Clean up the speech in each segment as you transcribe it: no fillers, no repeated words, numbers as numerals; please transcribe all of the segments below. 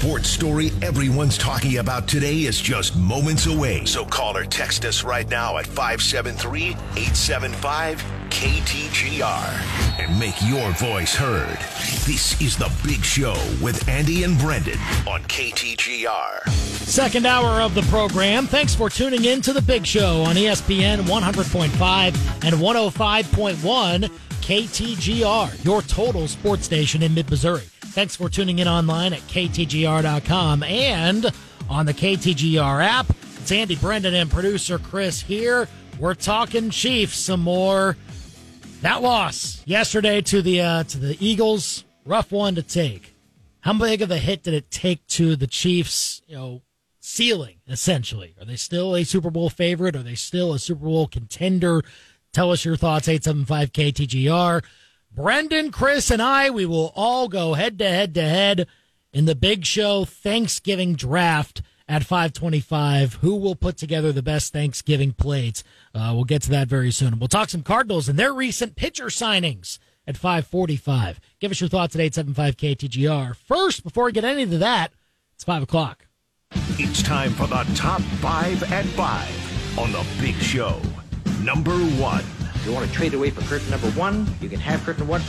sports story everyone's talking about today is just moments away. So call or text us right now at 573-875-KTGR and make your voice heard. This is The Big Show with Andy and Brendan on KTGR. Second hour of the program. Thanks for tuning in to The Big Show on ESPN 100.5 and 105.1 KTGR, your total sports station in mid-Missouri. Thanks for tuning in online at KTGR.com and on the KTGR app. It's Andy, Brendan, and producer Chris here. We're talking Chiefs some more. That loss yesterday to the Eagles, rough one to take. How big of a hit did it take to the Chiefs, ceiling, essentially? Are they still a Super Bowl favorite? Are they still a Super Bowl contender? Tell us your thoughts, 875-KTGR. Brendan, Chris, and I, we will all go head-to-head in the Big Show Thanksgiving draft at 5:25. Who will put together the best Thanksgiving plates? We'll get to that very soon. And we'll talk some Cardinals and their recent pitcher signings at 5:45. Give us your thoughts at 875-KTGR. First, before we get any of that, it's 5 o'clock. It's time for the Top 5 at 5 on The Big Show. Number 1. You want to trade away for curtain number 1? You can have curtain 1.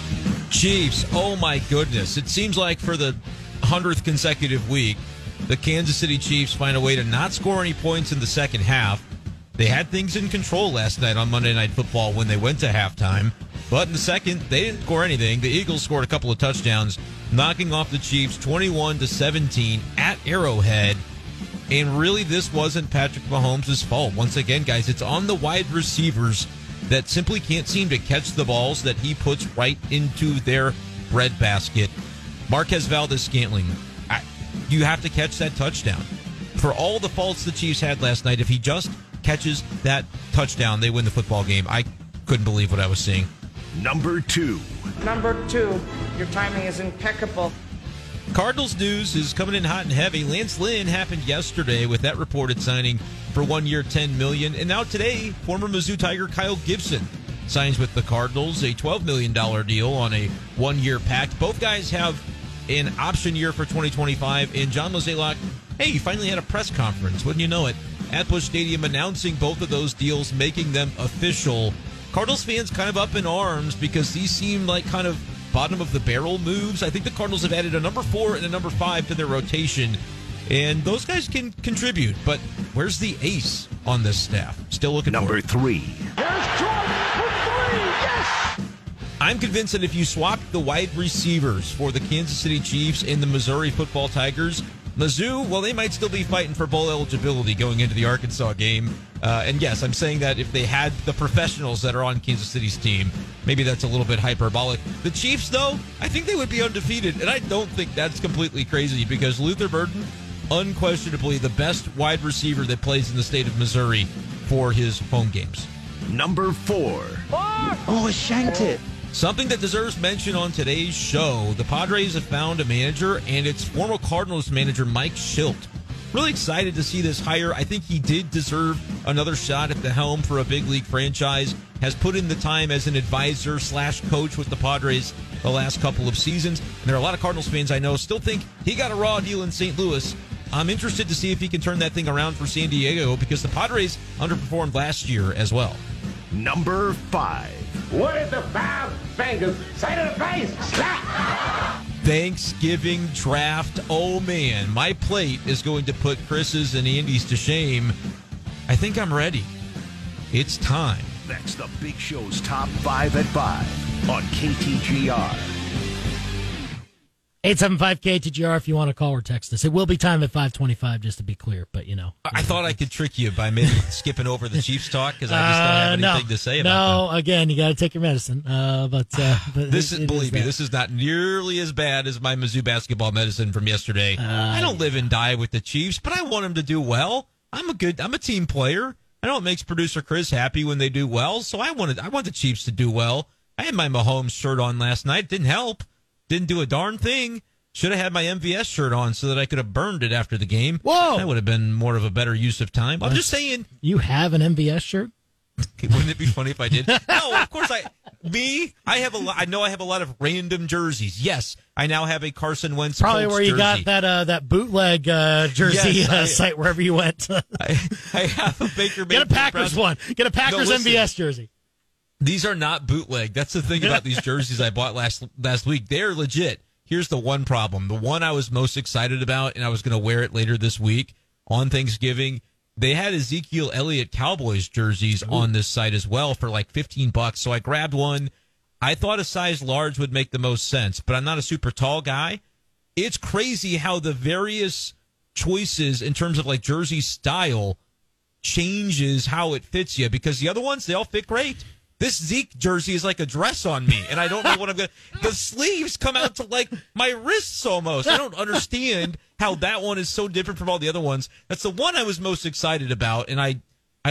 Chiefs, oh my goodness. It seems like for the 100th consecutive week, the Kansas City Chiefs find a way to not score any points in the second half. They had things in control last night on Monday Night Football when they went to halftime. But in the second, they didn't score anything. The Eagles scored a couple of touchdowns, knocking off the Chiefs 21-17 at Arrowhead. And really, this wasn't Patrick Mahomes' fault. Once again, guys, it's on the wide receivers that simply can't seem to catch the balls that he puts right into their breadbasket. Marquez Valdes-Scantling, you have to catch that touchdown. For all the faults the Chiefs had last night, if he just catches that touchdown, they win the football game. I couldn't believe what I was seeing. Number two, your timing is impeccable. Cardinals news is coming in hot and heavy. Lance Lynn happened yesterday with that reported signing for 1 year, $10 million. And now today, former Mizzou Tiger Kyle Gibson signs with the Cardinals, a $12 million deal on a 1 year pact. Both guys have an option year for 2025. And John Mozeliak, hey, he finally had a press conference, wouldn't you know it, at Busch Stadium announcing both of those deals, making them official. Cardinals fans kind of up in arms because these seem like kind of bottom of the barrel moves. I think the Cardinals have added a number 4 and a number 5 to their rotation, and those guys can contribute. But where's the ace on this staff? Still looking for number 3. There's Jordan with 3. Yes! I'm convinced that if you swap the wide receivers for the Kansas City Chiefs and the Missouri Football Tigers, Mizzou, well, they might still be fighting for bowl eligibility going into the Arkansas game. And yes, I'm saying that if they had the professionals that are on Kansas City's team, maybe that's a little bit hyperbolic. The Chiefs, though, I think they would be undefeated. And I don't think that's completely crazy because Luther Burden, unquestionably the best wide receiver that plays in the state of Missouri for his home games. Number 4. Oh, it shanked it. Something that deserves mention on today's show, the Padres have found a manager, and it's former Cardinals manager Mike Schilt. Really excited to see this hire. I think he did deserve another shot at the helm for a big league franchise. Has put in the time as an advisor / coach with the Padres the last couple of seasons. And there are a lot of Cardinals fans I know still think he got a raw deal in St. Louis. I'm interested to see if he can turn that thing around for San Diego because the Padres underperformed last year as well. Number 5. What is the 5 fingers? Side of the face. Slap. Thanksgiving draft. Oh, man. My plate is going to put Chris's and Andy's to shame. I think I'm ready. It's time. That's The Big Show's Top 5 at 5 on KTGR. 875-KTGR if you want to call or text us. It will be time at 5:25, just to be clear, but I thought I could trick you by maybe skipping over the Chiefs talk because I just don't have anything to say about that. No, again, you got to take your medicine. But this is, believe me, this is not nearly as bad as my Mizzou basketball medicine from yesterday. I don't live and die with the Chiefs, but I want them to do well. I'm a team player. I know it makes producer Chris happy when they do well, so I want the Chiefs to do well. I had my Mahomes shirt on last night. Didn't help. Didn't do a darn thing. Should have had my MVS shirt on so that I could have burned it after the game. Whoa! That would have been more of a better use of time. I'm just saying. You have an MVS shirt? Wouldn't it be funny if I did? No, of course I know I have a lot of random jerseys. Yes, I now have a Carson Wentz Probably Colts where you jersey. Got that bootleg jersey site wherever you went. I have a Baker Mayfield. Get a Packers one. Get a Packers MVS jersey. These are not bootleg. That's the thing about these jerseys I bought last week. They're legit. Here's the one problem. The one I was most excited about, and I was going to wear it later this week on Thanksgiving, they had Ezekiel Elliott Cowboys jerseys on this site as well for like $15. So I grabbed one. I thought a size large would make the most sense, but I'm not a super tall guy. It's crazy how the various choices in terms of like jersey style changes how it fits you, because the other ones, they all fit great. This Zeke jersey is like a dress on me, and I don't know what I'm going to... The sleeves come out to, like, my wrists almost. I don't understand how that one is so different from all the other ones. That's the one I was most excited about, and I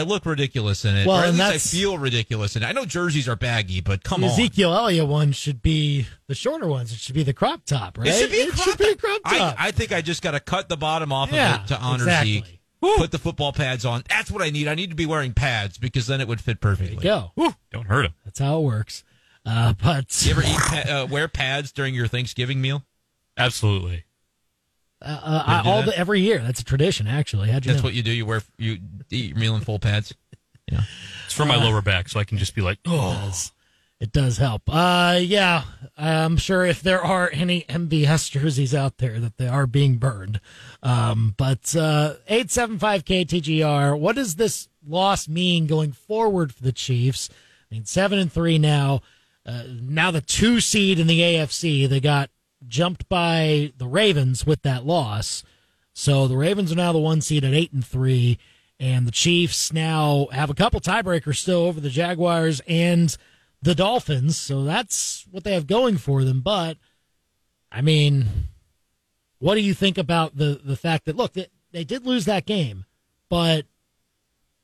look ridiculous in it. Well, or at least I feel ridiculous in it. I know jerseys are baggy, but come on. The Ezekiel Elliott one should be the shorter ones. It should be the crop top, right? It should be a crop top. I think I just got to cut the bottom off of it to honor Zeke. Woo. Put the football pads on. That's what I need. I need to be wearing pads because then it would fit perfectly. There you go. Woo. Don't hurt them. That's how it works. But you ever wear pads during your Thanksgiving meal? Absolutely. Every year. That's a tradition, actually. That's what you do. You eat your meal in full pads. Yeah, it's for my lower back, so I can just be like, oh. It does help. Yeah, I'm sure if there are any MVS jerseys out there that they are being burned. But 875-KTGR, what does this loss mean going forward for the Chiefs? I mean, 7-3 now. Now the 2 seed in the AFC. They got jumped by the Ravens with that loss. So the Ravens are now the 1 seed at 8-3. And the Chiefs now have a couple tiebreakers still over the Jaguars and the Dolphins, so that's what they have going for them. But, I mean, what do you think about the fact that, look, they did lose that game, but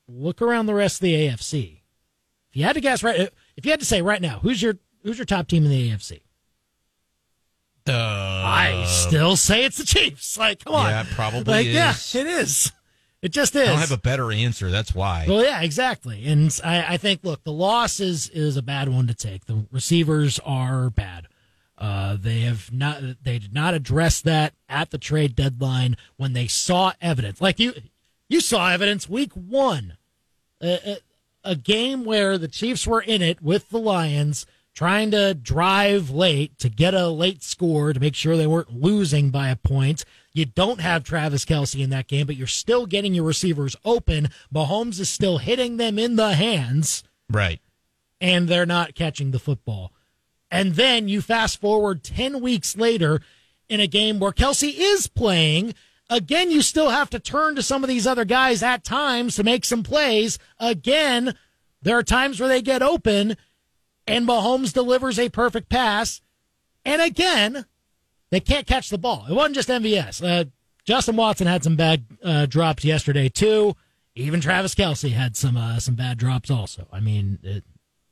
look around the rest of the AFC. If you had to guess if you had to say right now, who's your top team in the AFC? I still say it's the Chiefs. Like, come on. Yeah, probably is. Yeah, it is. It just is. I don't have a better answer. That's why. Well, yeah, exactly. And I think, look, the loss is a bad one to take. The receivers are bad. They did not address that at the trade deadline when they saw evidence. Like you saw evidence week 1, a game where the Chiefs were in it with the Lions, trying to drive late to get a late score to make sure they weren't losing by a point. You don't have Travis Kelce in that game, but you're still getting your receivers open. Mahomes is still hitting them in the hands. Right. And they're not catching the football. And then you fast forward 10 weeks later in a game where Kelce is playing. Again, you still have to turn to some of these other guys at times to make some plays. Again, there are times where they get open, and Mahomes delivers a perfect pass. And again, they can't catch the ball. It wasn't just MVS. Justin Watson had some bad drops yesterday, too. Even Travis Kelce had some bad drops also. I mean,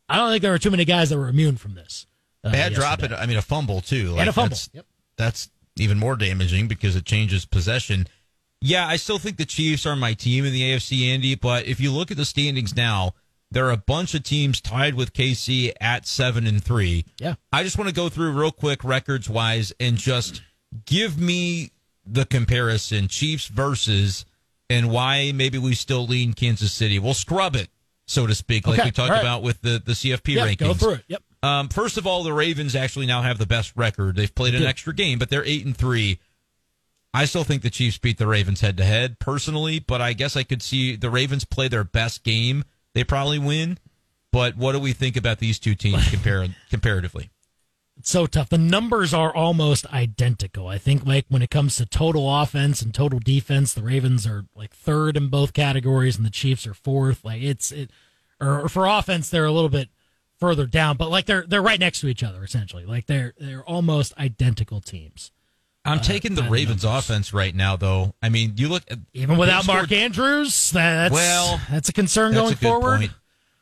I don't think there were too many guys that were immune from this. Bad drop, a fumble, too. Like, and a fumble. That's even more damaging because it changes possession. Yeah, I still think the Chiefs are my team in the AFC, Andy, but if you look at the standings now, there are a bunch of teams tied with KC at 7-3. Yeah. I just want to go through real quick records-wise and just give me the comparison, Chiefs versus, and why maybe we still lean Kansas City. We'll scrub it, so to speak, like we talked about with the CFP rankings. Go through it. Yep. First of all, the Ravens actually now have the best record. They've played an extra game, but they're 8-3. I still think the Chiefs beat the Ravens head-to-head personally, but I guess I could see the Ravens play their best game. They probably win, but what do we think about these two teams comparatively? It's so tough. The numbers are almost identical. I think, like, when it comes to total offense and total defense, the Ravens are like third in both categories, and the Chiefs are fourth. Like, or for offense, they're a little bit further down, but like they're right next to each other essentially. Like they're almost identical teams. I'm taking the Ravens' offense right now, though. I mean, you look at, even without Mark Andrews, that's a concern going forward. Point.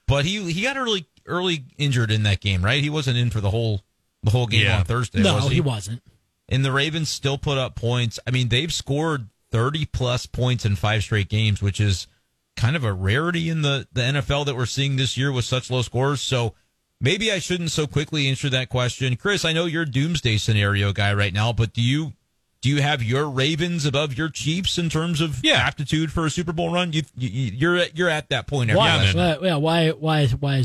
But he got early injured in that game, right? He wasn't in for the whole game on Thursday. No, he wasn't. And the Ravens still put up points. I mean, they've scored 30-plus points in 5 straight games, which is kind of a rarity in the NFL that we're seeing this year with such low scores. So maybe I shouldn't so quickly answer that question. Chris, I know you're a doomsday scenario guy right now, but do you have your Ravens above your Chiefs in terms of aptitude for a Super Bowl run? You're at that point. Why is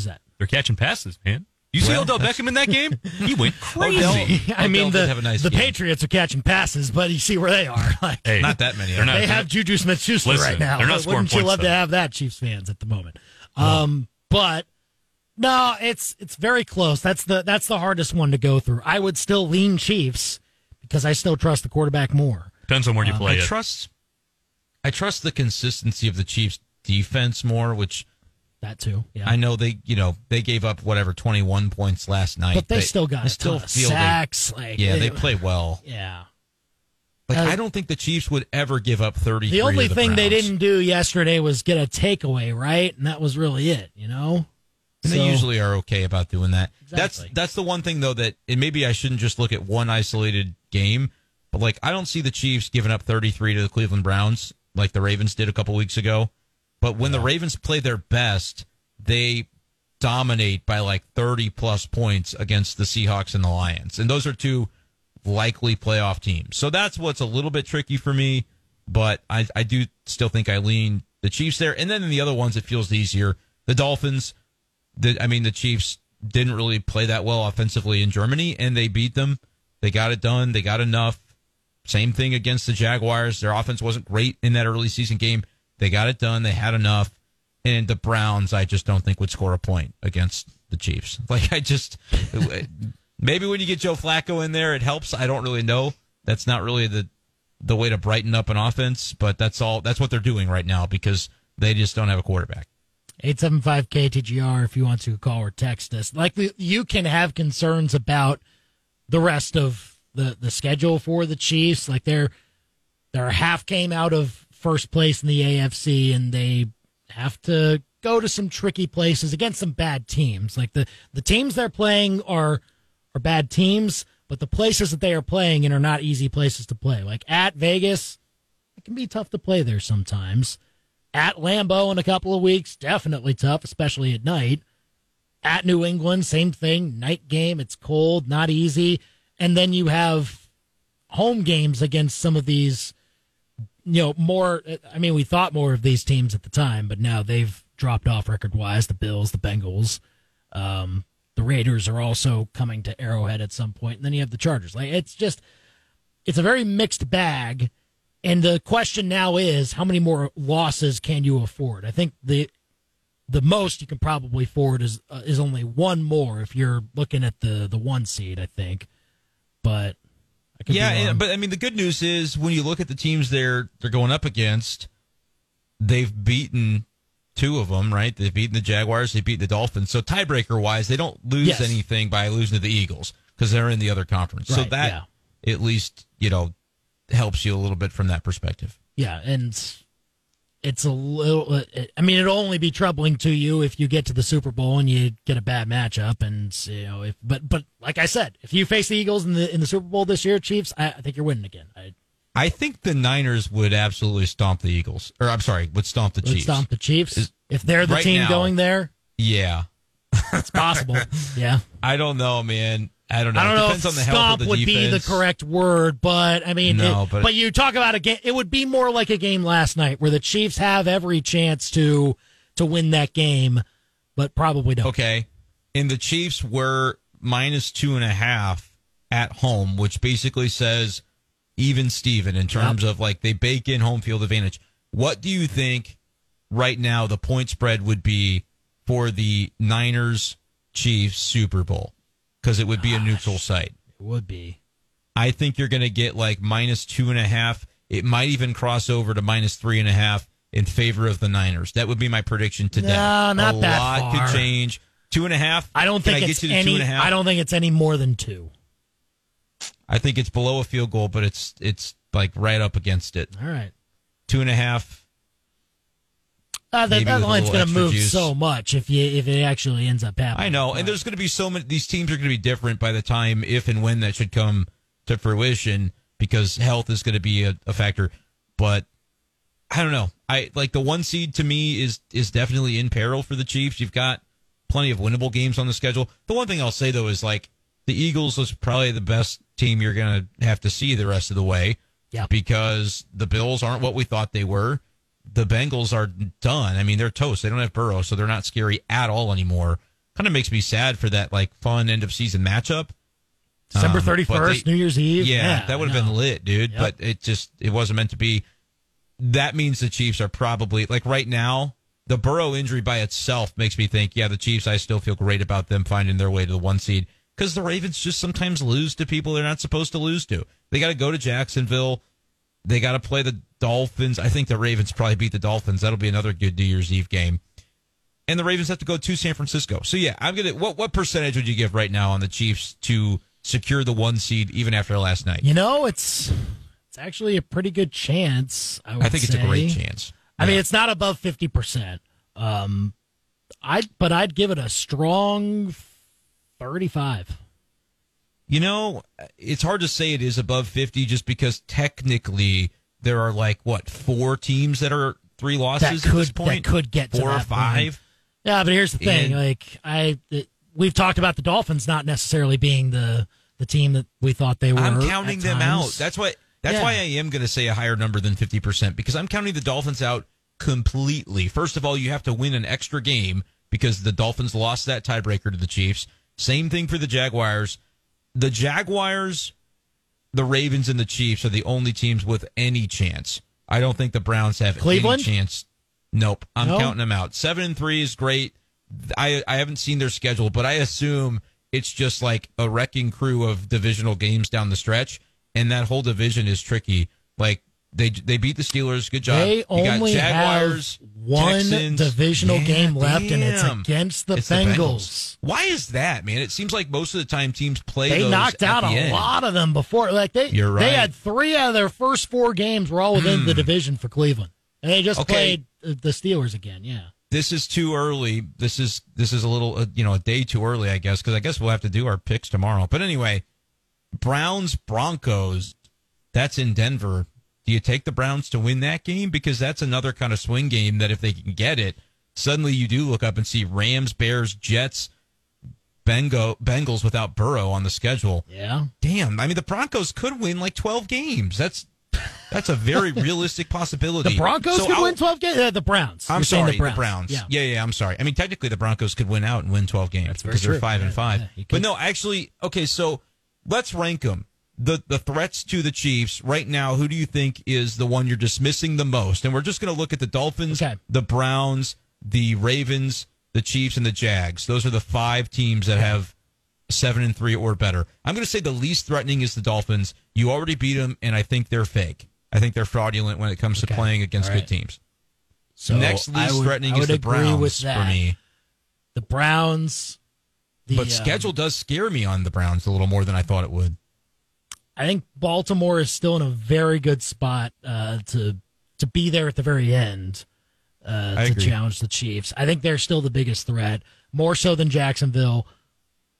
that? They're catching passes, man. You see Odell Beckham in that game? He went crazy. Odell, the Patriots are catching passes, but you see where they are. Like, hey, not that many. They have Juju Smith-Schuster right now. They're not scoring points. Wouldn't you love to have that, Chiefs fans, at the moment? But no, it's very close. That's the hardest one to go through. I would still lean Chiefs because I still trust the quarterback more. Depends on where you play. I trust the consistency of the Chiefs defense more, which. That too. Yeah. I know they gave up 21 points last night, but they still got a ton of sacks. They play well. Yeah. I don't think the Chiefs would ever give up 30. The only thing Browns. They didn't do yesterday was get a takeaway, right? And that was really it, And so, they usually are okay about doing that. Exactly. That's the one thing though that, and maybe I shouldn't just look at one isolated game, but I don't see the Chiefs giving up 33 to the Cleveland Browns like the Ravens did a couple weeks ago. But when the Ravens play their best, they dominate by 30-plus points against the Seahawks and the Lions. And those are two likely playoff teams. So that's what's a little bit tricky for me, but I do still think I lean the Chiefs there. And then in the other ones, it feels easier. The Dolphins, the Chiefs didn't really play that well offensively in Germany, and they beat them. They got it done. They got enough. Same thing against the Jaguars. Their offense wasn't great in that early season game. They got it done. They had enough. And the Browns, I just don't think would score a point against the Chiefs. Maybe when you get Joe Flacco in there, it helps. I don't really know. That's not really the way to brighten up an offense, but that's what they're doing right now because they just don't have a quarterback. 875-KTGR if you want to call or text us. You can have concerns about the rest of the schedule for the Chiefs. They're half game out of first place in the AFC, and they have to go to some tricky places against some bad teams. The teams they're playing are bad teams, but the places that they are playing in are not easy places to play. At Vegas, it can be tough to play there sometimes. At Lambeau in a couple of weeks, definitely tough, especially at night. At New England, same thing. Night game, it's cold, not easy. And then you have home games against some of these we thought more of these teams at the time, but now they've dropped off record-wise. The Bills, the Bengals, the Raiders are also coming to Arrowhead at some point, and then you have the Chargers. It's a very mixed bag, and the question now is, how many more losses can you afford? I think the most you can probably afford is only one more if you're looking at the one seed, I think, but... the good news is when you look at the teams they're going up against, they've beaten two of them, right? They've beaten the Jaguars, they've beaten the Dolphins. So tiebreaker-wise, they don't lose anything by losing to the Eagles because they're in the other conference. Right, so that at least, helps you a little bit from that perspective. Yeah, and it's a little... it'll only be troubling to you if you get to the Super Bowl and you get a bad matchup. And, but like I said, if you face the Eagles in the Super Bowl this year, Chiefs, I think you're winning again. I think the Niners would absolutely stomp the Eagles. Or, I'm sorry, would stomp the Chiefs. Would stomp the Chiefs? If they're the team going there? Yeah. It's possible. Yeah. I don't know, man. I don't know if stomp would be the correct word, but but you talk about a game, it would be more like a game last night where the Chiefs have every chance to win that game, but probably don't. Okay. And the Chiefs were -2.5 at home, which basically says even Steven in terms of they bake in home field advantage. What do you think right now the point spread would be for the Niners Chiefs Super Bowl? Because it would be a neutral site. It would be. I think you're going to get -2.5. It might even cross over to -3.5 in favor of the Niners. That would be my prediction today. No, not that far. A lot could change. 2.5. I don't think it's 2.5. I don't think it's any more than 2. I think it's below a field goal, but it's right up against it. All right. 2.5. That line's going to move so much if it actually ends up happening. I know, and there's going to be so many. These teams are going to be different by the time, if and when that should come to fruition, because health is going to be a factor. But I don't know. I like the one seed to me is definitely in peril for the Chiefs. You've got plenty of winnable games on the schedule. The one thing I'll say though is like the Eagles is probably the best team you're going to have to see the rest of the way. Yeah. Because the Bills aren't what we thought they were. The Bengals are done. I mean, they're toast. They don't have Burrow, so they're not scary at all anymore. Kind of makes me sad for that like fun end of season matchup. December 31st, New Year's Eve. Yeah, that would have been lit, dude. Yep. But it wasn't meant to be. That means the Chiefs are probably, like right now, the Burrow injury by itself makes me think, yeah, the Chiefs, I still feel great about them finding their way to the one seed. Because the Ravens just sometimes lose to people they're not supposed to lose to. They got to go to Jacksonville. They got to play the Dolphins. I think the Ravens probably beat the Dolphins. That'll be another good New Year's Eve game. And the Ravens have to go to San Francisco. So, yeah, I'm gonna. What percentage would you give right now on the Chiefs to secure the one seed even after last night? You know, it's actually a pretty good chance. I think it's a great chance. I mean, it's not above 50%. I'd give it a strong 35. You know, it's hard to say it is above 50 just because technically there are like what 4 teams that are 3 losses that could, at this point. That could get 4 or 5. Point. Yeah, but here's the thing: we've talked about the Dolphins not necessarily being the team that we thought they were. I'm counting them out. That's why I am going to say a higher number than 50% because I'm counting the Dolphins out completely. First of all, you have to win an extra game because the Dolphins lost that tiebreaker to the Chiefs. Same thing for the Jaguars. The Jaguars, the Ravens, and the Chiefs are the only teams with any chance. I don't think the Browns have Cleveland? Any chance. Nope. I'm counting them out. 7-3 is great. I haven't seen their schedule, but I assume it's just like a wrecking crew of divisional games down the stretch, and that whole division is tricky. Like, they beat the Steelers. Good job. They only Jaguars, have one Texans. Divisional game left, and it's against the Bengals. Why is that, man? It seems like most of the time teams play those. They knocked out a lot of them before. Like You're right. They had 3 out of their first 4 games were all within the division for Cleveland, and they just played the Steelers again. Yeah, this is too early. This is a little a day too early, I guess, because I guess we'll have to do our picks tomorrow. But anyway, Browns Broncos. That's in Denver. Do you take the Browns to win that game? Because that's another kind of swing game that if they can get it, suddenly you do look up and see Rams, Bears, Jets, Bengals without Burrow on the schedule. Yeah. Damn. I mean, the Broncos could win like 12 games. That's a very realistic possibility. The Broncos could win 12 games? The Browns. I'm sorry, the Browns. Yeah. I'm sorry. I mean, technically the Broncos could win out and win 12 games because they're 5-5. Yeah, but no, actually, okay, so let's rank them. The threats to the Chiefs right now, who do you think is the one you're dismissing the most? And we're just going to look at the Dolphins, the Browns, the Ravens, the Chiefs, and the Jags. Those are the 5 teams that have 7-3 or better. I'm going to say the least threatening is the Dolphins. You already beat them, and I think they're fake. I think they're fraudulent when it comes to playing against good teams. So next least threatening is the Browns for me. The Browns. But schedule does scare me on the Browns a little more than I thought it would. I think Baltimore is still in a very good spot to be there at the very end to challenge the Chiefs. I think they're still the biggest threat, more so than Jacksonville,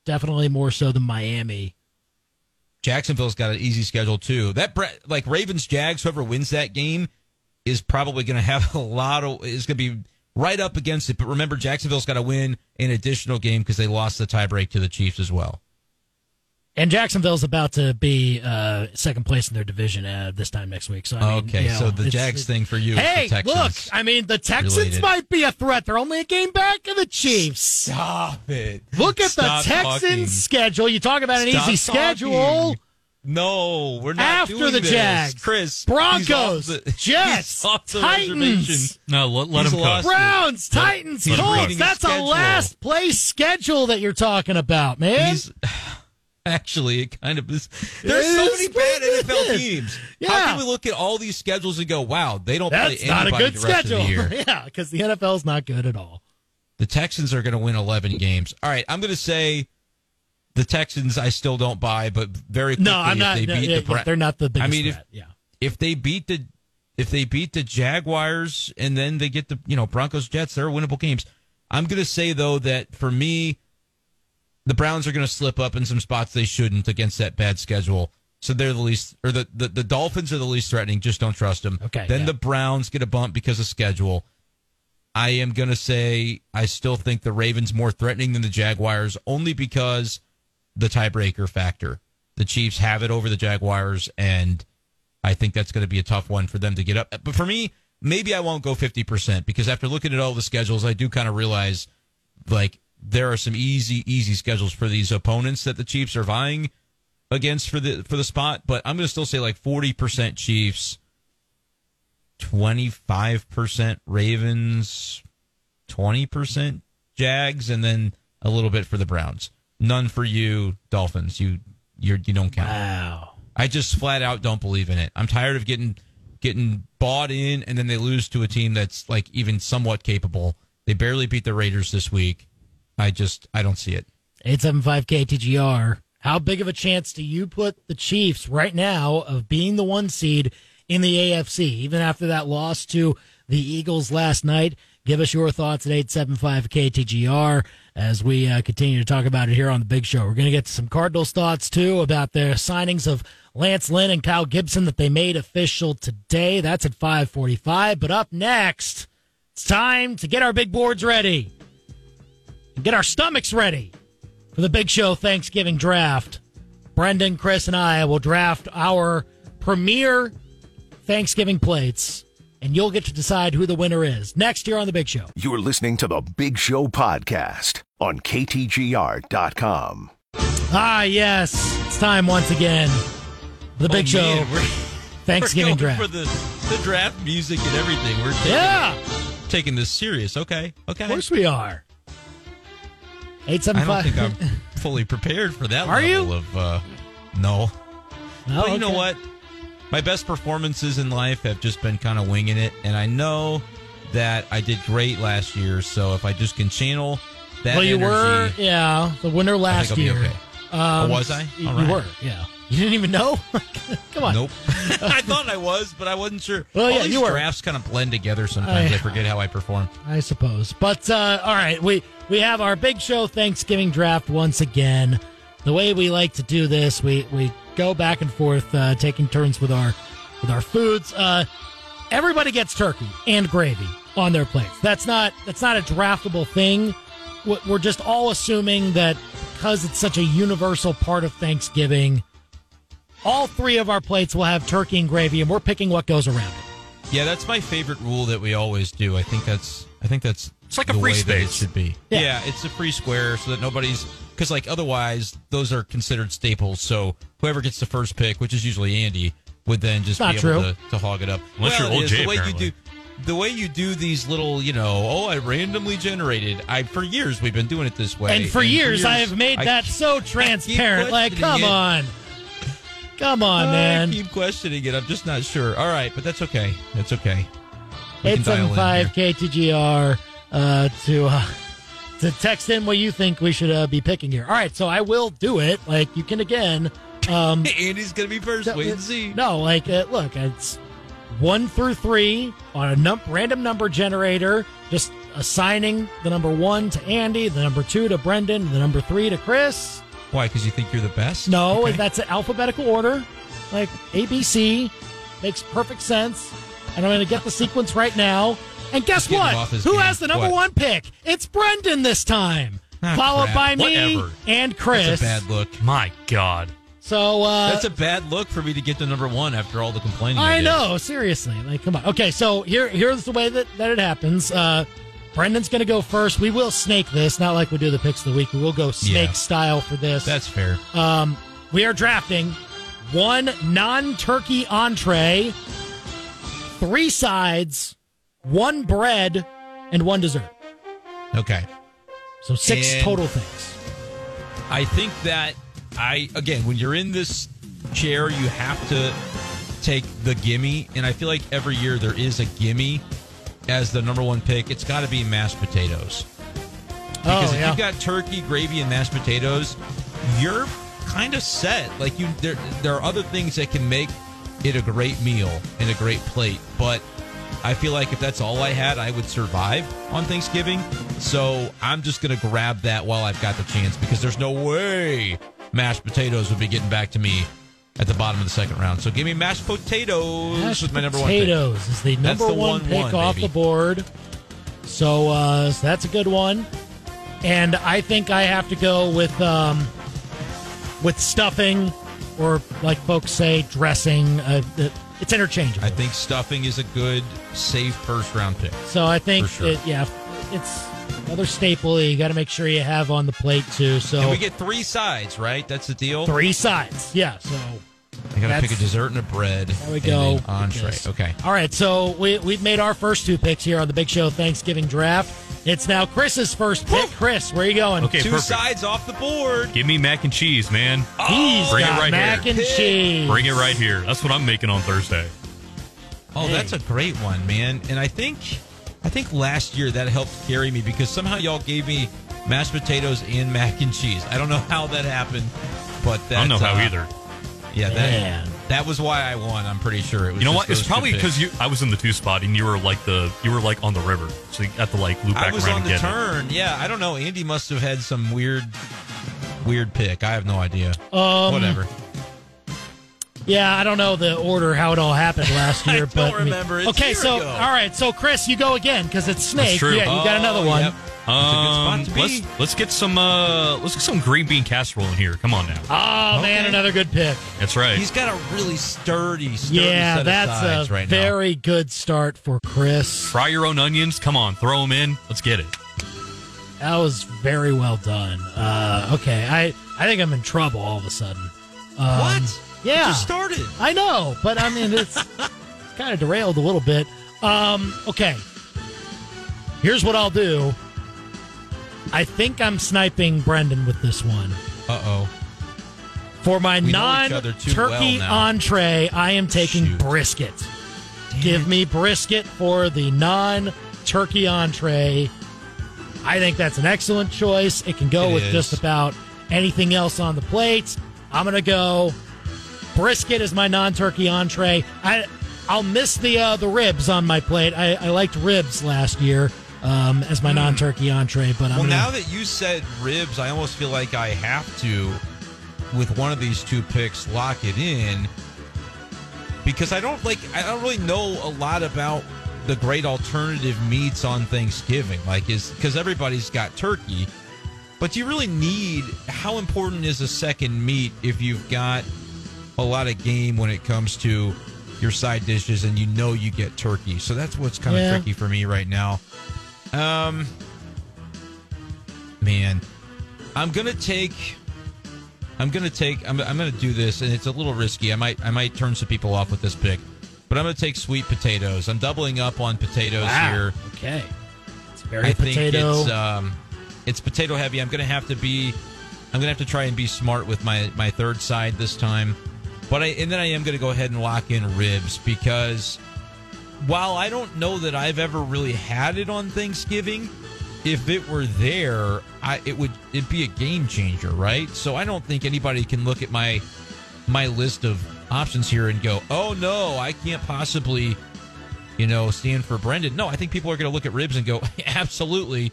definitely more so than Miami. Jacksonville's got an easy schedule, too. That like Ravens, Jags, whoever wins that game is probably going to have is going to be right up against it. But remember, Jacksonville's got to win an additional game because they lost the tiebreak to the Chiefs as well. And Jacksonville's about to be second place in their division this time next week. So so the Jags thing for you. Hey, is the Texans look, I mean, the Texans might be a threat. They're only a game back of the Chiefs. Stop it. Look at the Texans' schedule. You talk about an easy schedule. No, we're not doing this. After the Jags, Chris, Broncos, Jets, Titans. No, let him go. Browns, Titans, Colts. That's a last place schedule that you're talking about, man. Actually, it kind of is. There's so many bad NFL teams. Yeah. How can we look at all these schedules and go, wow, they don't play anybody the rest of the year? That's not a good schedule. Yeah, because the NFL's not good at all. The Texans are going to win 11 games. All right, I'm going to say the Texans I still don't buy, but very quickly they're not the biggest threat. If they beat the Jaguars and then they get the Broncos, Jets, they're winnable games. I'm going to say, though, that for me, the Browns are going to slip up in some spots they shouldn't against that bad schedule. So they're the least, or the Dolphins are the least threatening. Just don't trust them. Okay. Then the Browns get a bump because of schedule. I am going to say I still think the Ravens more threatening than the Jaguars, only because the tiebreaker factor. The Chiefs have it over the Jaguars, and I think that's going to be a tough one for them to get up. But for me, maybe I won't go 50%, because after looking at all the schedules, I do kind of realize, like, there are some easy schedules for these opponents that the Chiefs are vying against for the spot, but I'm going to still say like 40% Chiefs, 25% Ravens, 20% Jags, and then a little bit for the Browns. None for you, Dolphins. You don't count. Wow. I just flat out don't believe in it. I'm tired of getting bought in, and then they lose to a team that's like even somewhat capable. They barely beat the Raiders this week. I don't see it. 875 KTGR. How big of a chance do you put the Chiefs right now of being the one seed in the AFC, even after that loss to the Eagles last night? Give us your thoughts at 875-KTGR as we continue to talk about it here on The Big Show. We're going to get to some Cardinals thoughts, too, about their signings of Lance Lynn and Kyle Gibson that they made official today. That's at 5:45. But up next, it's time to get our big boards ready and get our stomachs ready for the Big Show Thanksgiving draft. Brendan, Chris, and I will draft our premier Thanksgiving plates, and you'll get to decide who the winner is next year on The Big Show. You're listening to The Big Show Podcast on KTGR.com. Ah, yes. It's time once again. The Big Show Thanksgiving draft. For the draft music and everything. We're taking this serious. Okay. Of course we are. 875. I don't think I'm fully prepared for that. Are level you? Of no. No, but you know what? My best performances in life have just been kind of winging it, and I know that I did great last year. So if I just can channel that, well, you energy, were, the winner last I think I'll year. Be okay. Was I? All right. You were, yeah. You didn't even know? Come on. Nope. I thought I was, but I wasn't sure. Well, all these drafts kind of blend together sometimes. I forget how I perform. I suppose. But, all right, we have our Big Show Thanksgiving draft once again. The way we like to do this, we go back and forth, taking turns with our foods. Everybody gets turkey and gravy on their plates. That's not a draftable thing. We're just all assuming that because it's such a universal part of Thanksgiving, all three of our plates will have turkey and gravy, and we're picking what goes around it. Yeah, that's my favorite rule that we always do. I think that's it's like a free space. It should be. Yeah, it's a free square so that nobody's, because like otherwise those are considered staples. So whoever gets the first pick, which is usually Andy, would then just be able to hog it up. Unless you're old Jay, apparently. The way you do these little, I randomly generated. For years we've been doing it this way. And for years I have made that so transparent. Like, come on, man. I keep questioning it. I'm just not sure. All right, but that's okay. That's okay. 875 KTGR to text in what you think we should be picking here. All right, so I will do it. Like, you can again. Andy's going to be first. Wait and see. No, look, it's 1 through 3 on a random number generator, just assigning the number 1 to Andy, the number 2 to Brendan, the number 3 to Chris. Why? Because you think you're the best? No, that's an alphabetical order, like ABC. Makes perfect sense. And I'm going to get the sequence right now. And guess what? Who has the number 1 pick? It's Brendan this time, followed by me and Chris. That's a bad look. My God. So that's a bad look for me to get the number 1 after all the complaining. I know, seriously. Like, come on. Okay, so here's the way that it happens. Brendan's going to go first. We will snake this, not like we do the picks of the week. We will go snake style for this. That's fair. We are drafting 1 non-turkey entree, 3 sides, 1 bread, and 1 dessert. Okay. So 6 total things. I think that when you're in this chair, you have to take the gimme. And I feel like every year there is a gimme as the number 1 pick. It's got to be mashed potatoes. Because if you've got turkey, gravy, and mashed potatoes, you're kind of set. Like, there are other things that can make it a great meal and a great plate. But I feel like if that's all I had, I would survive on Thanksgiving. So I'm just going to grab that while I've got the chance, because there's no way mashed potatoes would be getting back to me at the bottom of the second round. So give me mashed potatoes. Mashed with my number one pick. Potatoes is the number one pick off the board. So that's a good one. And I think I have to go with stuffing, or like folks say, dressing. It's interchangeable. I think stuffing is a good, safe first-round pick. So I think, it's another staple that you got to make sure you have on the plate, too. So and we get three sides, right? That's the deal? Three sides, yeah. So I got to pick a dessert and a bread. There we go. An entree. Okay. All right, so we've made our first two picks here on the Big Show Thanksgiving Draft. It's now Chris's first pick. Chris, where are you going? Okay, two sides off the board. Give me mac and cheese, man. Bring it right mac here. Mac and cheese. Bring it right here. That's what I'm making on Thursday. Oh, that's a great one, man. And I think last year that helped carry me because somehow y'all gave me mashed potatoes and mac and cheese. I don't know how that happened, but that's... I don't know how either. Yeah, that was why I won. I'm pretty sure it was. You know what? It's probably because I was in the two spot and you were on the river, so you got to loop back around. I was on the turn. Yeah, I don't know. Andy must have had some weird pick. I have no idea. Whatever. Yeah, I don't know the order how it all happened last year. I don't remember. All right, so Chris, you go again because it's Snake. That's true. Yeah, you got another one. Yep. That's a good spot to be. Let's get some green bean casserole in here. Come on now. Oh, man, another good pick. That's right. He's got a really sturdy set of sides right now. Yeah, that's a very good start for Chris. Fry your own onions. Come on, throw them in. Let's get it. That was very well done. Okay, I think I'm in trouble all of a sudden. What? Yeah. It just started. I know, but I mean, it's kind of derailed a little bit. Okay. Here's what I'll do. I think I'm sniping Brendan with this one. Uh-oh. For my non-turkey entree, I am taking brisket. Give me brisket for the non-turkey entree. I think that's an excellent choice. It can go with just about anything else on the plate. I'm going to go brisket as my non-turkey entree. I'll miss the ribs on my plate. I liked ribs last year. As my non-turkey entree, but now that you said ribs, I almost feel like I have to, with one of these two picks, lock it in because I don't really know a lot about the great alternative meats on Thanksgiving. Because everybody's got turkey, but do you really need? How important is a second meat if you've got a lot of game when it comes to your side dishes and you get turkey? So that's what's kind of tricky for me right now. Man, I'm going to do this, and it's a little risky. I might turn some people off with this pick, but I'm going to take sweet potatoes. I'm doubling up on potatoes here. Okay. It's very potato. I think it's potato heavy. I'm going to have to try and be smart with my third side this time, but and then I am going to go ahead and lock in ribs because while I don't know that I've ever really had it on Thanksgiving, if it were there, it'd be a game changer, right? So I don't think anybody can look at my list of options here and go, "Oh no, I can't possibly, stand for Brendan." No, I think people are going to look at ribs and go, "Absolutely,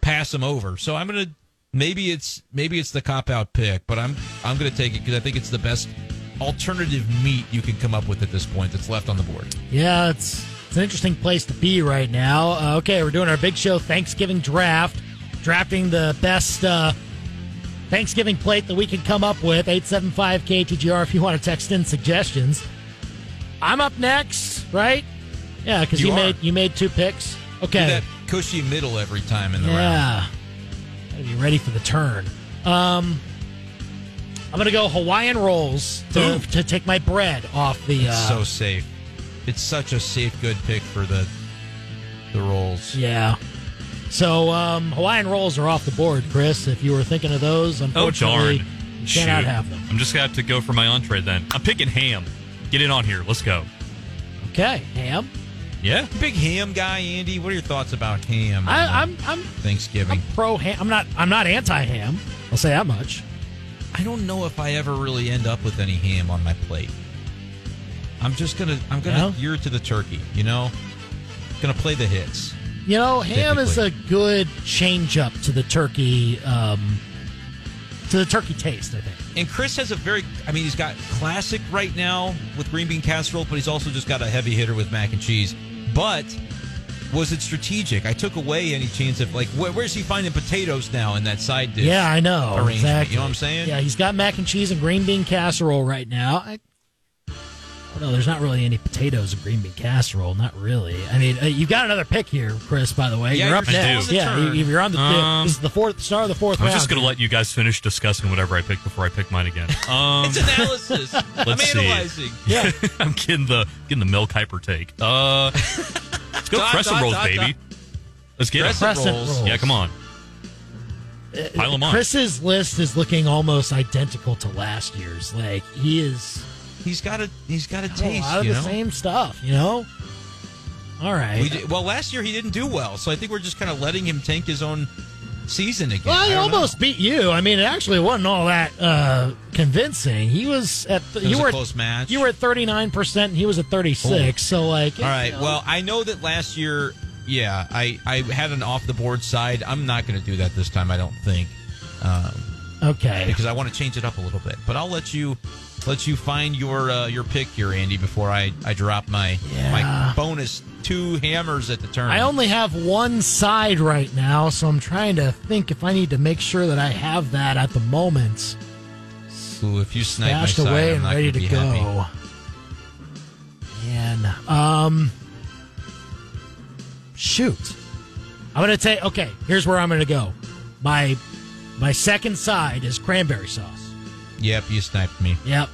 pass him over." So I'm going to maybe it's the cop out pick, but I'm going to take it because I think it's the best alternative meat you can come up with at this point that's left on the board. Yeah, it's an interesting place to be right now. Okay, we're doing our Big Show Thanksgiving Draft, drafting the best Thanksgiving plate that we can come up with. 875-KTGR if you want to text in suggestions. I'm up next, right? Yeah, because you made two picks. Okay, do that cushy middle every time in the round. Yeah, gotta be ready for the turn. I'm going to go Hawaiian rolls to take my bread off the... It's so safe. It's such a safe, good pick for the rolls. Yeah. So Hawaiian rolls are off the board, Chris. If you were thinking of those, unfortunately, you cannot have them. I'm just going to have to go for my entree then. I'm picking ham. Get it on here. Let's go. Okay. Ham? Yeah. Big ham guy, Andy. What are your thoughts about ham? I'm Thanksgiving. I'm pro-ham. I'm not anti-ham. I'll say that much. I don't know if I ever really end up with any ham on my plate. I'm gonna gear to the turkey, gonna play the hits. Ham is a good change up to the turkey to the turkey taste, I think. And Chris has a very, I mean, he's got classic right now with green bean casserole, but he's also just got a heavy hitter with mac and cheese. But was it strategic? I took away any chance of, like, where's he finding potatoes now in that side dish? Yeah, I know. Exactly. You know what I'm saying? Yeah, he's got mac and cheese and green bean casserole right now. No, there's not really any potatoes in green bean casserole. Not really. I mean, you've got another pick here, Chris, by the way. Yeah, you're up next. Yeah, you're on the this is the fourth start of the fourth round. I'm just going to let you guys finish discussing whatever I pick before I pick mine again. It's analysis. I'm analyzing. Yeah. I'm getting the Mel Kiper take. Let's go crescent rolls, baby. Let's get it. Crescent rolls. Yeah, come on. Pile them on. Chris's list is looking almost identical to last year's. Like, he is... He's got a taste. A lot of the same stuff, you know. All right. Well, last year he didn't do well, so I think we're just kind of letting him tank his own season again. Well, he almost beat you. I mean, it actually wasn't all that convincing. He was at you were a close match. You were at 39%, and he was at 36%. So, like, all right. You know. Well, I know that last year, yeah, I had an off the board side. I'm not going to do that this time. I don't think. Okay. Because I want to change it up a little bit, but I'll let you. Let you find your pick here, Andy, before I drop my bonus two hammers at the turn. I only have one side right now, so I'm trying to think if I need to make sure that I have that at the moment. Ooh, if you snipe my side, away I'm not ready to be go. Happy. Man, shoot. I'm gonna say okay. Here's where I'm gonna go. My second side is cranberry sauce. Yep, you sniped me. Yep.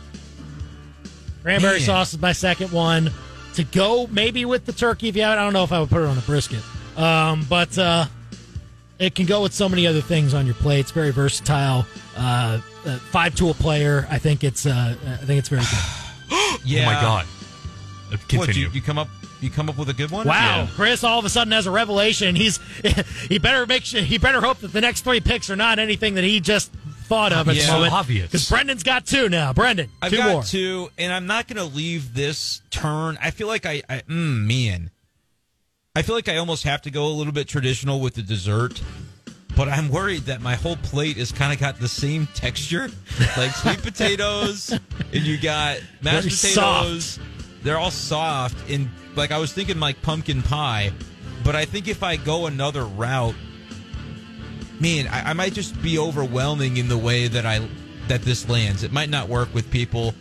Cranberry sauce is my second one. To go maybe with the turkey, if you have it. I don't know if I would put it on the brisket. But it can go with so many other things on your plate. It's very versatile. 5-tool player. I think it's very good. Yeah. Oh my God. Continue. What, you come up with a good one? Wow, yeah. Chris all of a sudden has a revelation. He better hope that the next three picks are not anything that he just thought of. It's so obvious. Because Brendan's got two now. Brendan, I've got more. Two, and I'm not going to leave this turn. I feel like I feel like I almost have to go a little bit traditional with the dessert, but I'm worried that my whole plate has kind of got the same texture, like sweet potatoes, and you got mashed potatoes. Soft. They're all soft, and like I was thinking, like pumpkin pie, but I think if I go another route. Man, I might just be overwhelming in the way that this lands. It might not work with people.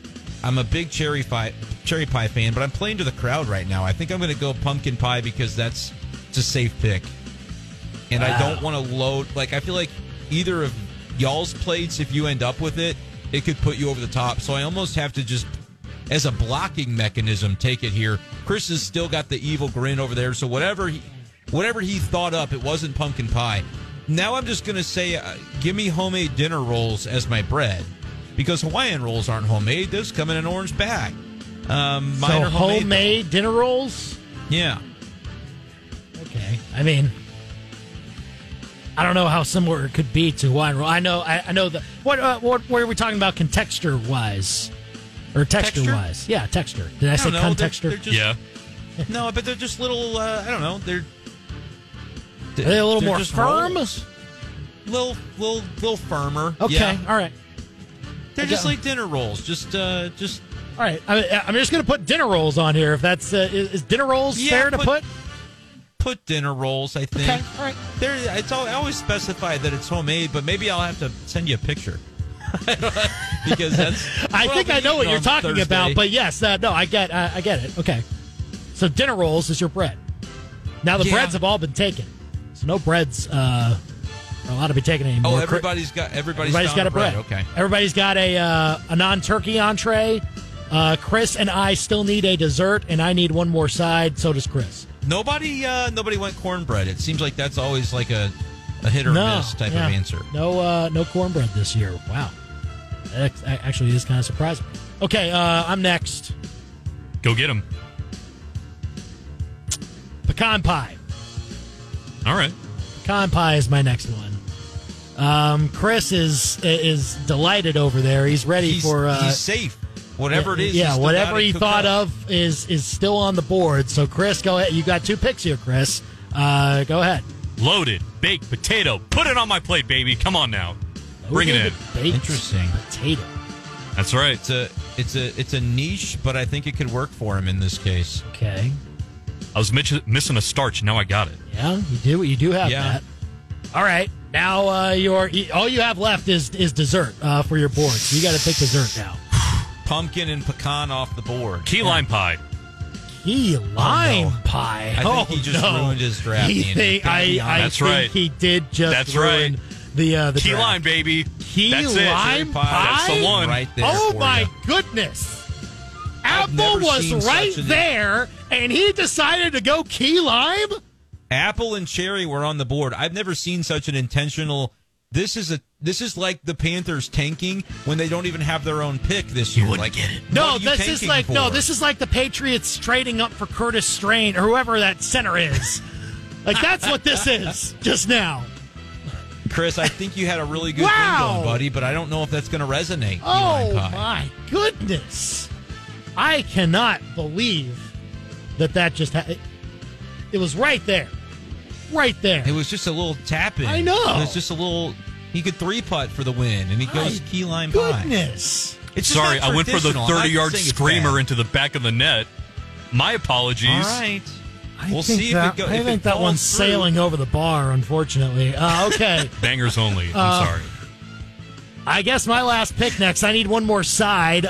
I'm a big cherry pie fan, but I'm playing to the crowd right now. I think I'm going to go pumpkin pie because that's a safe pick. And wow. I don't want to load. Like, I feel like either of y'all's plates, if you end up with it, it could put you over the top. So I almost have to just, as a blocking mechanism, take it here. Chris has still got the evil grin over there. So whatever he thought up, it wasn't pumpkin pie. Now I'm just going to say, give me homemade dinner rolls as my bread, because Hawaiian rolls aren't homemade. Those come in an orange bag. Mine are homemade though. Dinner rolls? Yeah. Okay. I mean, I don't know how similar it could be to Hawaiian roll. I know the what are we talking about contexture-wise? Or texture-wise? Yeah, texture. Did I say contexture? They're just, yeah. No, but they're just little, I don't know, they're... Are they a little more firm? Little firmer. Okay, yeah. All right. They're just like dinner rolls. Just. All right, I'm just going to put dinner rolls on here. If that's is dinner rolls fair to put? Put dinner rolls, I think. Okay, all right. I always specify that it's homemade, but maybe I'll have to send you a picture. Because that's. I think I know what you're talking about, but yes, no, I get it. Okay, so dinner rolls is your bread. Now the breads have all been taken. So no breads are allowed to be taken anymore. Oh, everybody's got a bread. Okay. Everybody's got a non-turkey entree. Chris and I still need a dessert, and I need one more side. So does Chris. Nobody went cornbread. It seems like that's always like a hit or miss type of answer. No cornbread this year. Wow, that actually is kind of surprising. Okay, I'm next. Go get him. Pecan pie. All right. Pecan pie is my next one. Chris is delighted over there. He's ready for... he's safe. Whatever it is. Yeah, whatever he thought of is still on the board. So, Chris, go ahead. You got two picks here, Chris. Go ahead. Loaded, baked potato. Put it on my plate, baby. Come on now. Bring it in. Interesting. Potato. That's right. It's a niche, but I think it could work for him in this case. Okay. I was missing a starch. Now I got it. Yeah, you do have that. All right. Now all you have left is dessert for your board. So you got to pick dessert now. Pumpkin and pecan off the board. Key lime pie. Key lime pie. I think he just ruined his draft. He did just ruin the key draft. Lime, baby. Key That's lime it. Pie. That's the one. Right there goodness. Apple was right there, and he decided to go key lime? Apple and cherry were on the board. I've never seen such an intentional. This is like the Panthers tanking when they don't even have their own pick this year. You wouldn't get it. No, this is like the Patriots trading up for Curtis Strain or whoever that center is. Like that's what this is just now. Chris, I think you had a really good thing going, buddy, but I don't know if that's going to resonate. Oh my goodness! I cannot believe that just happened. It was right there. Right there. It was just a little tap in. I know. It was just a little. He could 3-putt for the win, and he goes key lime pie. Goodness. Sorry, I went for the 30-yard screamer into the back of the net. My apologies. All right. We'll see if it goes. I think that one's sailing over the bar, unfortunately. Okay. Bangers only. I'm sorry. I guess my last pick next. I need one more side.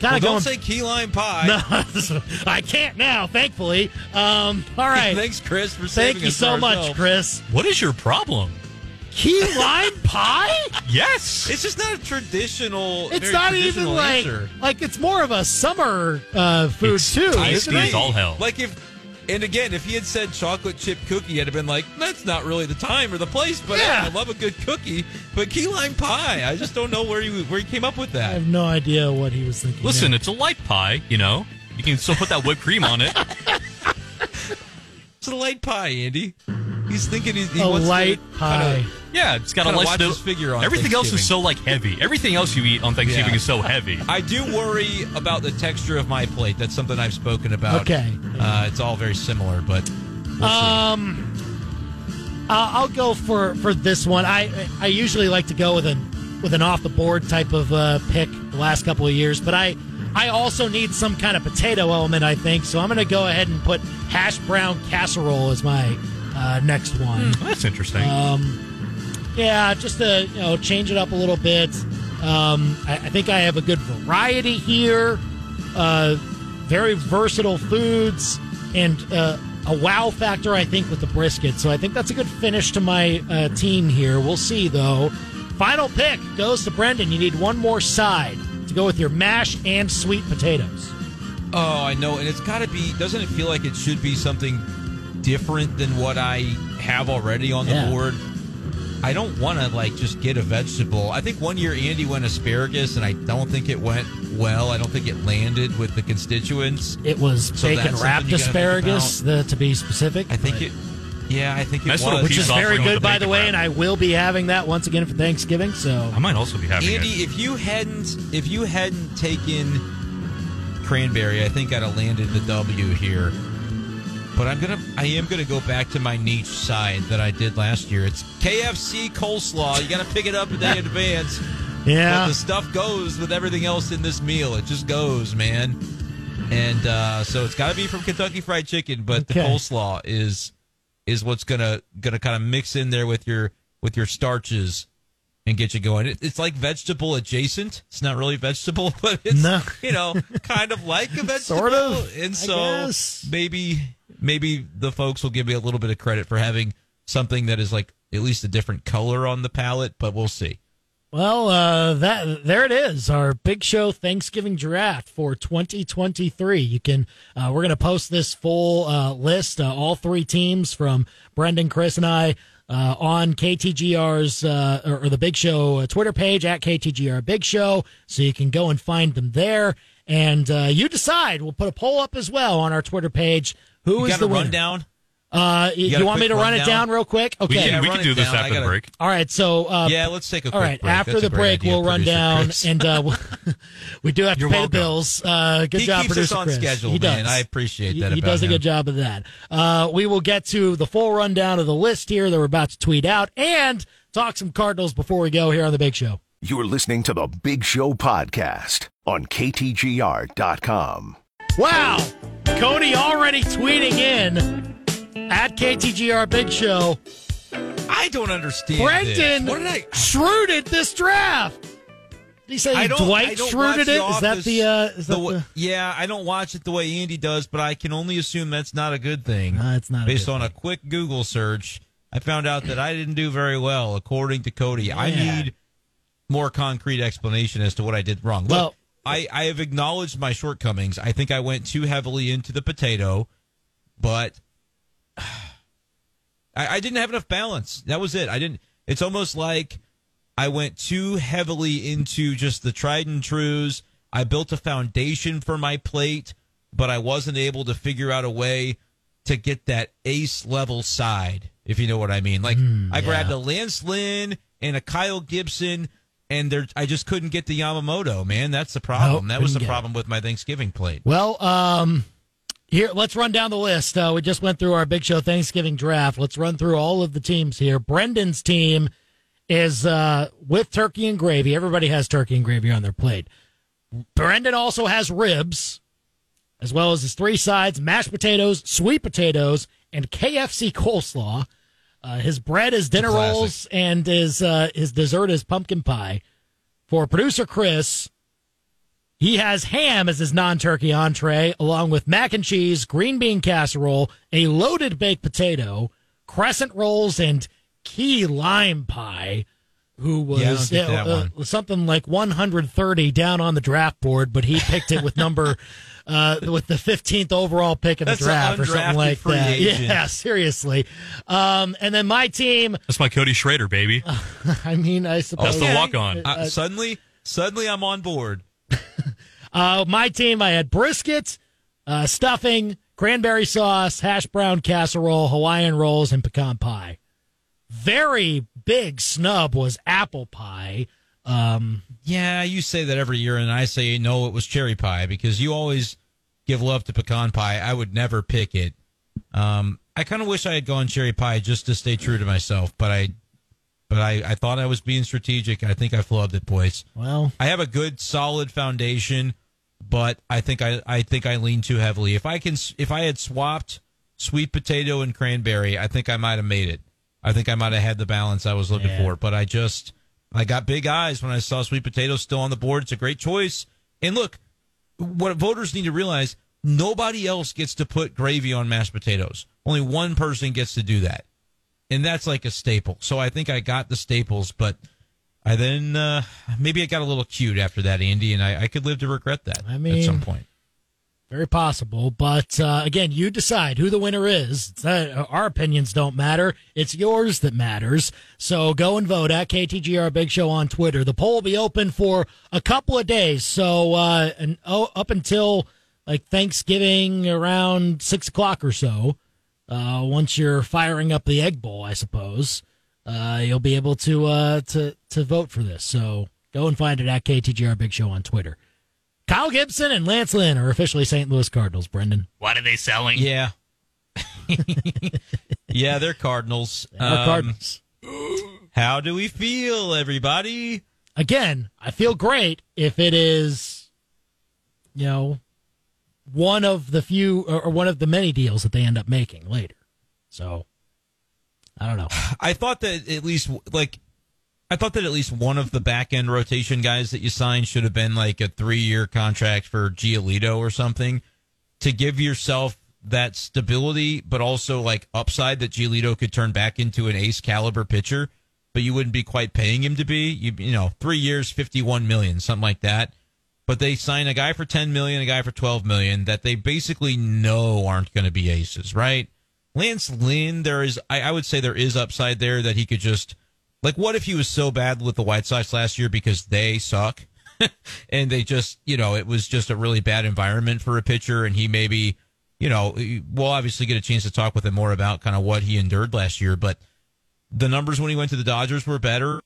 Don't say key lime pie. No, I can't now, thankfully. All right. Thanks, Chris, for saving us. Thank you so much, Chris. What is your problem? Key lime pie? Yes. It's just not a traditional. It's not traditional even answer. Like it's more of a summer food it's too. Isn't it? It's all hell. Like if he had said chocolate chip cookie, I'd have been like, that's not really the time or the place. But I love a good cookie. But key lime pie, I just don't know where he came up with that. I have no idea what he was thinking. Listen, it's a light pie. You know, you can still put that whipped cream on it. It's a light pie, Andy. He's thinking he wants a light pie. It's got a light figure on. Everything else is so like heavy. Everything else you eat on Thanksgiving is so heavy. I do worry about the texture of my plate. That's something I've spoken about. Okay, it's all very similar, but we'll see. I'll go for this one. I usually like to go with an off the board type of pick the last couple of years, but I also need some kind of potato element. I think so. I'm going to go ahead and put hash brown casserole as my next one. That's interesting. Just to change it up a little bit. I think I have a good variety here. Very versatile foods and a wow factor, I think, with the brisket. So I think that's a good finish to my team here. We'll see, though. Final pick goes to Brendan. You need one more side to go with your mash and sweet potatoes. Oh, I know. And it's got to be, doesn't it feel like it should be something different than what I have already on the board? I don't want to just get a vegetable. I think one year Andy went asparagus, and I don't think it went well. I don't think it landed with the constituents. It was bacon wrapped asparagus, to be specific. I think it was. Which is very good, by the way, and I will be having that once again for Thanksgiving. So I might also be having it. Andy, if you hadn't taken cranberry, I think I'd have landed the W here. But I am gonna go back to my niche side that I did last year. It's KFC coleslaw. You gotta pick it up a day in advance. Yeah. But the stuff goes with everything else in this meal. It just goes, man. And so it's gotta be from Kentucky Fried Chicken, but the coleslaw is what's gonna kind of mix in there with your starches and get you going. It's like vegetable adjacent. It's not really vegetable, but it's kind of like a vegetable. Sort of. And so maybe the folks will give me a little bit of credit for having something that is at least a different color on the palette, but we'll see. Well, there it is, our Big Show Thanksgiving Draft for 2023. We're going to post this full list, all three teams from Brendan, Chris, and I, on KTGR's or the Big Show Twitter page at KTGR Big Show, so you can go and find them there. And you decide. We'll put a poll up as well on our Twitter page. Who is the winner? Rundown? You want me to run it down real quick? Okay, we can do this after the break. All right, so let's take a quick break. After the break, we'll run down, and we do have to pay the bills. Good job, producer Chris. He keeps us on schedule, man. I appreciate that. He does a good job of that. We will get to the full rundown of the list here that we're about to tweet out, and talk some Cardinals before we go here on The Big Show. You're listening to The Big Show podcast on KTGR.com. Wow. Cody already tweeting in at KTGR Big Show. I don't understand. Brendan Schruded this draft. Did he say Dwight Schruded it? Is that the... Yeah, I don't watch it the way Andy does, but I can only assume that's not a good thing. No, it's not a good thing. Based on a quick Google search, I found out that I didn't do very well, according to Cody. Yeah. I need more concrete explanation as to what I did wrong. Look, well, I have acknowledged my shortcomings. I think I went too heavily into the potato, but... I didn't have enough balance. That was it. It's almost like I went too heavily into just the tried and trues. I built a foundation for my plate, but I wasn't able to figure out a way to get that ace level side, if you know what I mean. Like I grabbed a Lance Lynn and a Kyle Gibson, and I just couldn't get the Yamamoto. Man, that's the problem. That was the problem with my Thanksgiving plate. Well, here, let's run down the list. We just went through our Big Show Thanksgiving draft. Let's run through all of the teams here. Brendan's team is with turkey and gravy. Everybody has turkey and gravy on their plate. Brendan also has ribs, as well as his three sides, mashed potatoes, sweet potatoes, and KFC coleslaw. His bread is dinner rolls, and his dessert is pumpkin pie. For producer Chris... he has ham as his non-turkey entree, along with mac and cheese, green bean casserole, a loaded baked potato, crescent rolls, and key lime pie, who was something like 130 down on the draft board, but he picked it with with the 15th overall pick in the draft or something like that. Agent. Yeah, seriously. And then my team. That's my Cody Schrader, baby. I mean, I suppose. That's the walk-on. Suddenly I'm on board. My team, I had brisket, stuffing, cranberry sauce, hash brown casserole, Hawaiian rolls, and pecan pie. Very big snub was apple pie. Yeah, you say that every year, and I say, no, it was cherry pie, because you always give love to pecan pie. I would never pick it. I kind of wish I had gone cherry pie just to stay true to myself, but I thought I was being strategic. I think I flubbed it, boys. Well, I have a good, solid foundation, but I think I leaned too heavily. If I had swapped sweet potato and cranberry, I think I might have made it. I think I might have had the balance I was looking for. But I got big eyes when I saw sweet potato still on the board. It's a great choice. And look, what voters need to realize: nobody else gets to put gravy on mashed potatoes. Only one person gets to do that. And that's like a staple. So I think I got the staples, but I then maybe I got a little cute after that, Andy, and I could live to regret that at some point. Very possible. But, again, you decide who the winner is. It's not, our opinions don't matter. It's yours that matters. So go and vote at KTGR Big Show on Twitter. The poll will be open for a couple of days. So up until like Thanksgiving around 6 o'clock or so. Once you're firing up the Egg Bowl, I suppose, you'll be able to vote for this. So go and find it at KTGR Big Show on Twitter. Kyle Gibson and Lance Lynn are officially St. Louis Cardinals, Brendan. What are they selling? Yeah. Yeah, they're Cardinals. Cardinals. How do we feel, everybody? Again, I feel great if it is, one of the few or one of the many deals that they end up making later. So I don't know. I thought that at least one of the back end rotation guys that you signed should have been like a 3-year contract for Giolito or something to give yourself that stability, but also like upside that Giolito could turn back into an ace caliber pitcher, but you wouldn't be quite paying him to be, you know, 3 years, $51 million, something like that. But they sign a guy for $10 million, a guy for $12 million that they basically know aren't going to be aces, right? Lance Lynn, I would say there is upside there that he could just, like, what if he was so bad with the White Sox last year because they suck and they just, it was just a really bad environment for a pitcher, and he maybe, we'll obviously get a chance to talk with him more about kind of what he endured last year, but the numbers when he went to the Dodgers were better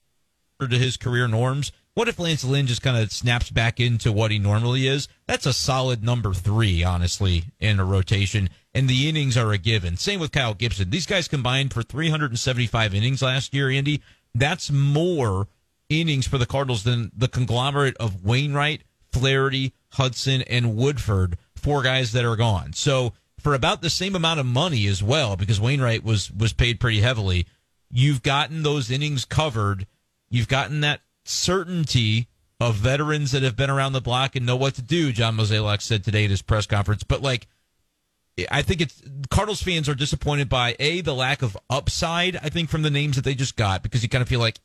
to his career norms. What if Lance Lynn just kind of snaps back into what he normally is? That's a solid number 3, honestly, in a rotation, and the innings are a given. Same with Kyle Gibson. These guys combined for 375 innings last year, Andy. That's more innings for the Cardinals than the conglomerate of Wainwright, Flaherty, Hudson, and Woodford, four guys that are gone. So for about the same amount of money as well, because Wainwright was paid pretty heavily, you've gotten those innings covered. You've gotten that certainty of veterans that have been around the block and know what to do, John Mozeliak said today at his press conference. But, like, I think it's Cardinals fans are disappointed by, A, the lack of upside, I think, from the names that they just got, because you kind of feel like,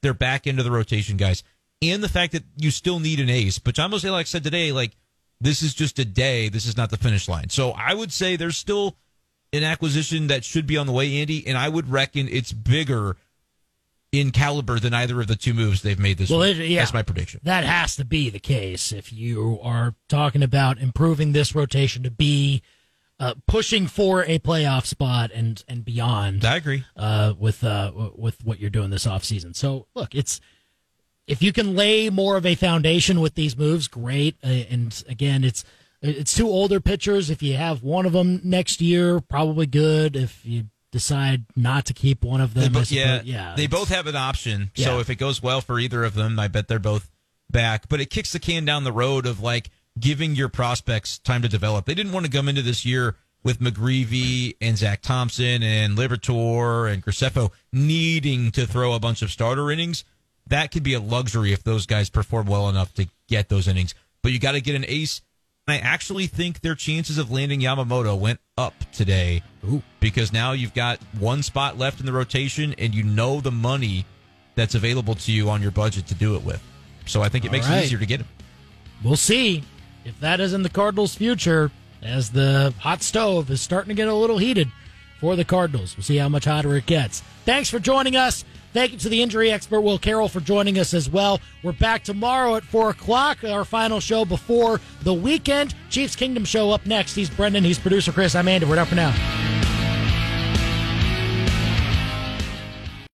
they're back into the rotation, guys. And the fact that you still need an ace. But John Mozeliak said today, like, this is just a day. This is not the finish line. So I would say there's still an acquisition that should be on the way, Andy, and I would reckon it's bigger in caliber than either of the two moves they've made this week. Yeah, that's my prediction. That has to be the case if you are talking about improving this rotation to be pushing for a playoff spot and beyond. I agree with what you're doing this offseason. So, look, it's if you can lay more of a foundation with these moves, great. And, again, it's two older pitchers. If you have one of them next year, probably good. If you decide not to keep one of them, they both have an option. Yeah. So if it goes well for either of them, I bet they're both back. But it kicks the can down the road of, like, giving your prospects time to develop. They didn't want to come into this year with McGreevy and Zach Thompson and Liberatore and Graceffo needing to throw a bunch of starter innings. That could be a luxury if those guys perform well enough to get those innings. But you got to get an ace. And I actually think their chances of landing Yamamoto went up today. Ooh. Because now you've got one spot left in the rotation, and you know the money that's available to you on your budget to do it with. So I think it makes it easier to get him. We'll see if that is in the Cardinals' future, as the hot stove is starting to get a little heated for the Cardinals. We'll see how much hotter it gets. Thanks for joining us. Thank you to the injury expert, Will Carroll, for joining us as well. We're back tomorrow at 4 o'clock, our final show before the weekend. Chiefs Kingdom show up next. He's Brendan. He's producer Chris. I'm Andy. We're out for now.